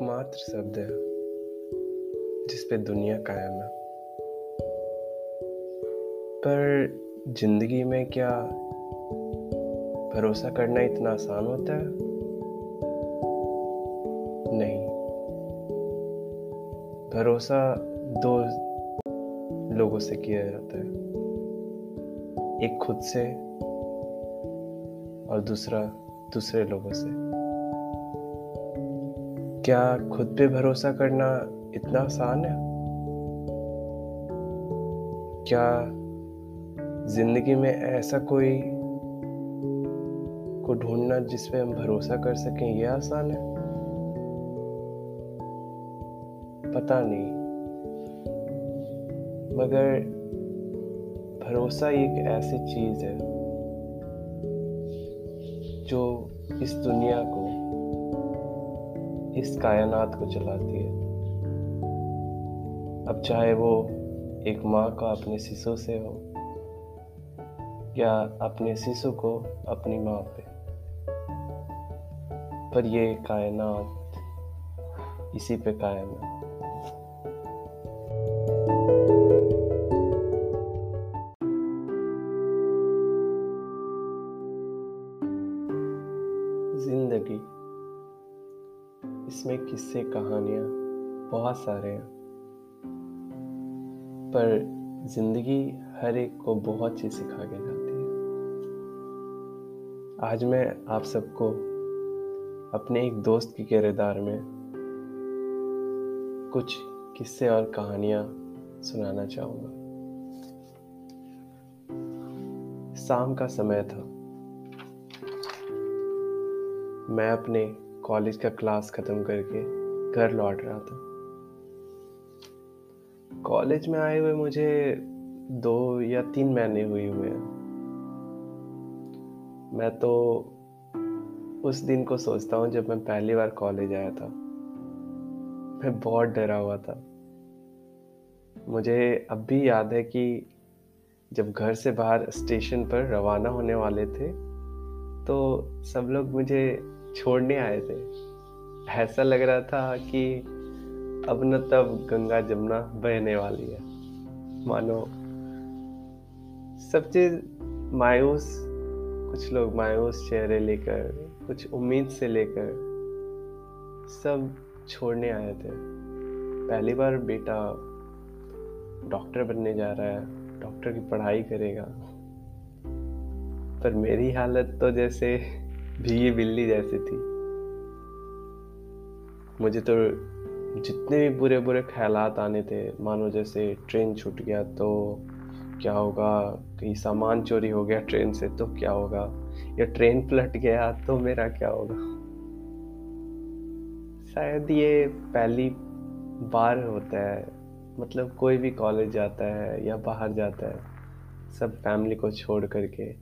एकमात्र शब्द है जिस पे दुनिया कायम है। पर जिंदगी में क्या भरोसा करना इतना आसान होता है? नहीं, भरोसा दो लोगों से किया जाता है, एक खुद से और दूसरा दूसरे लोगों से। क्या खुद पे भरोसा करना इतना आसान है? क्या जिंदगी में ऐसा कोई को ढूंढना जिस पे हम भरोसा कर सकें ये आसान है? पता नहीं, मगर भरोसा एक ऐसी चीज है जो इस दुनिया को, इस कायनात को चलाती है। अब चाहे वो एक माँ का अपने शिशु से हो या अपने शिशु को अपनी माँ पे, पर ये कायनात इसी पे कायम है। जिंदगी, इसमें किस्से कहानियाँ बहुत सारे हैं, पर जिंदगी हर एक को बहुत चीज़ सिखा के जाती है। आज मैं आप सबको अपने एक दोस्त के किरदार में कुछ किस्से और कहानियाँ सुनाना चाहूँगा। शाम का समय था, मैं अपने कॉलेज का क्लास ख़त्म करके घर लौट रहा था। कॉलेज में आए हुए मुझे 2 या 3 महीने हुए हैं। मैं तो उस दिन को सोचता हूँ जब मैं पहली बार कॉलेज आया था। मैं बहुत डरा हुआ था। मुझे अब भी याद है कि जब घर से बाहर स्टेशन पर रवाना होने वाले थे तो सब लोग मुझे छोड़ने आए थे। ऐसा लग रहा था कि अब न तब गंगा जमुना बहने वाली है, मानो सब चीज मायूस, कुछ लोग मायूस चेहरे लेकर, कुछ उम्मीद से लेकर सब छोड़ने आए थे। पहली बार बेटा डॉक्टर बनने जा रहा है, डॉक्टर की पढ़ाई करेगा, पर मेरी हालत तो जैसे भीगी बिल्ली जैसी थी। मुझे तो जितने भी बुरे बुरे ख्यालात आने थे, मानो जैसे ट्रेन छूट गया तो क्या होगा, कहीं सामान चोरी हो गया ट्रेन से तो क्या होगा, या ट्रेन पलट गया तो मेरा क्या होगा। शायद ये पहली बार होता है, मतलब कोई भी कॉलेज जाता है या बाहर जाता है सब फैमिली को छोड़ करके,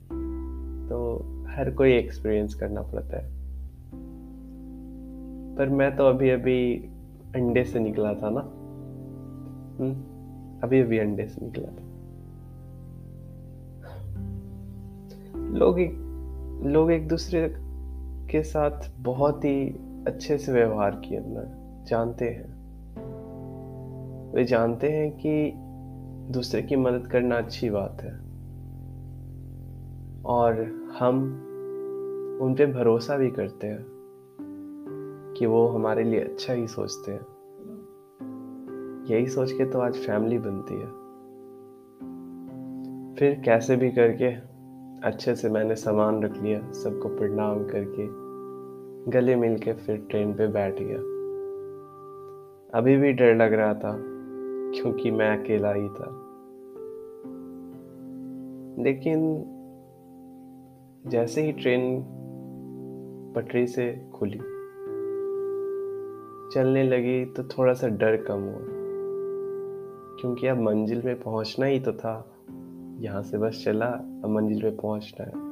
तो हर कोई एक्सपीरियंस करना पड़ता है। पर मैं तो अभी अभी अंडे से निकला था ना, अभी अभी अंडे से निकला था। लोग एक दूसरे के साथ बहुत ही अच्छे से व्यवहार करना जानते हैं। वे जानते हैं कि दूसरे की मदद करना अच्छी बात है, और हम उन पे भरोसा भी करते हैं कि वो हमारे लिए अच्छा ही सोचते हैं। यही सोच के तो आज फैमिली बनती है। फिर कैसे भी करके अच्छे से मैंने सामान रख लिया, सबको प्रणाम करके गले मिल के फिर ट्रेन पे बैठ गया। अभी भी डर लग रहा था क्योंकि मैं अकेला ही था, लेकिन जैसे ही ट्रेन पटरी से खुली, चलने लगी, तो थोड़ा सा डर कम हुआ, क्योंकि अब मंजिल में पहुंचना ही तो था। यहाँ से बस चला, अब मंजिल में पहुंचना है।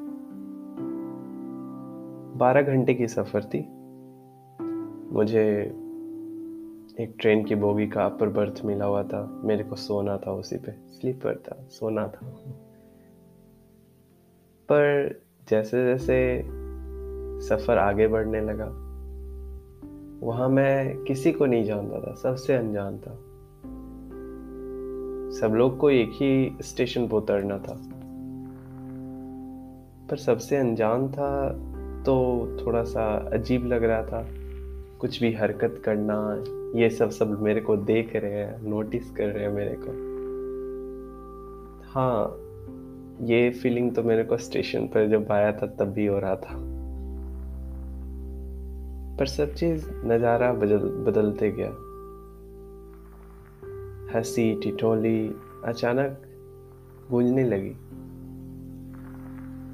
12 घंटे की सफ़र थी। मुझे एक ट्रेन की बोगी का अपर बर्थ मिला हुआ था, मेरे को सोना था उसी पे, स्लीपर था, सोना था। पर जैसे जैसे सफ़र आगे बढ़ने लगा, वहाँ मैं किसी को नहीं जानता था, सबसे अनजान था। सब लोग को एक ही स्टेशन पर उतरना था, पर सबसे अनजान था तो थोड़ा सा अजीब लग रहा था। कुछ भी हरकत करना, ये सब मेरे को देख रहे हैं, नोटिस कर रहे हैं मेरे को। हाँ, ये फीलिंग तो मेरे को स्टेशन पर जब आया था तब भी हो रहा था। पर सब चीज़, नज़ारा बदलते गया। हंसी टिटोली अचानक गूंजने लगी।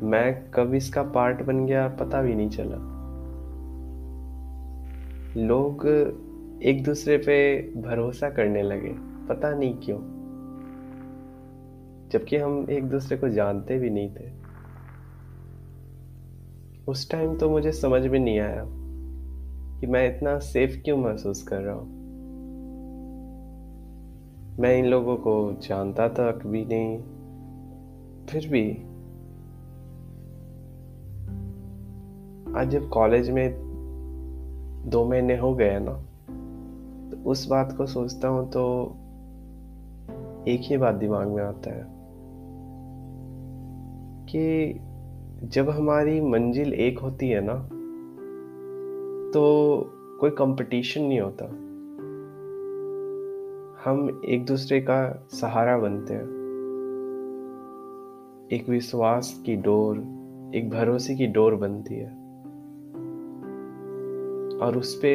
मैं कब इसका पार्ट बन गया पता भी नहीं चला। लोग एक दूसरे पे भरोसा करने लगे, पता नहीं क्यों, जबकि हम एक दूसरे को जानते भी नहीं थे। उस टाइम तो मुझे समझ में नहीं आया कि मैं इतना सेफ क्यों महसूस कर रहा हूँ। मैं इन लोगों को जानता तक भी नहीं, फिर भी आज जब कॉलेज में 2 महीने हो गए ना, तो उस बात को सोचता हूँ तो एक ही बात दिमाग में आता है कि जब हमारी मंजिल एक होती है ना, तो कोई कंपटीशन नहीं होता। हम एक दूसरे का सहारा बनते हैं। एक विश्वास की डोर, एक भरोसे की डोर बनती है, और उस पे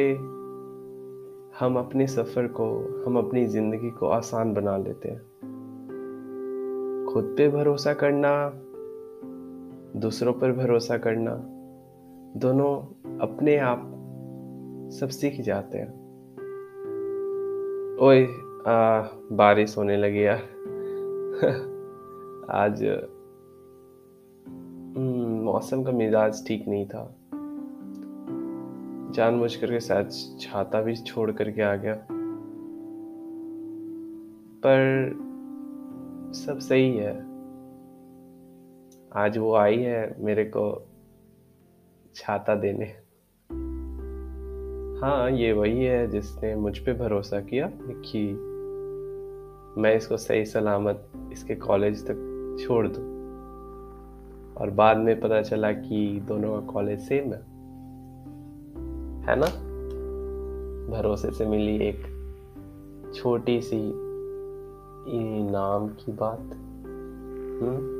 हम अपने सफर को, हम अपनी जिंदगी को आसान बना लेते हैं। खुद पे भरोसा करना, दूसरों पर भरोसा करना, दोनों अपने आप सब सीख जाते हैं। ओए बारिश होने लगी यार। आज मौसम का मिजाज ठीक नहीं था, जानबूझ करके शायद छाता भी छोड़ करके आ गया, पर सब सही है। आज वो आई है मेरे को छाता देने। हाँ, ये वही है जिसने मुझ पे भरोसा किया कि मैं इसको सही सलामत इसके कॉलेज तक छोड़ दूँ, और बाद में पता चला कि दोनों का कॉलेज सेम है ना। भरोसे से मिली एक छोटी सी इनाम की बात।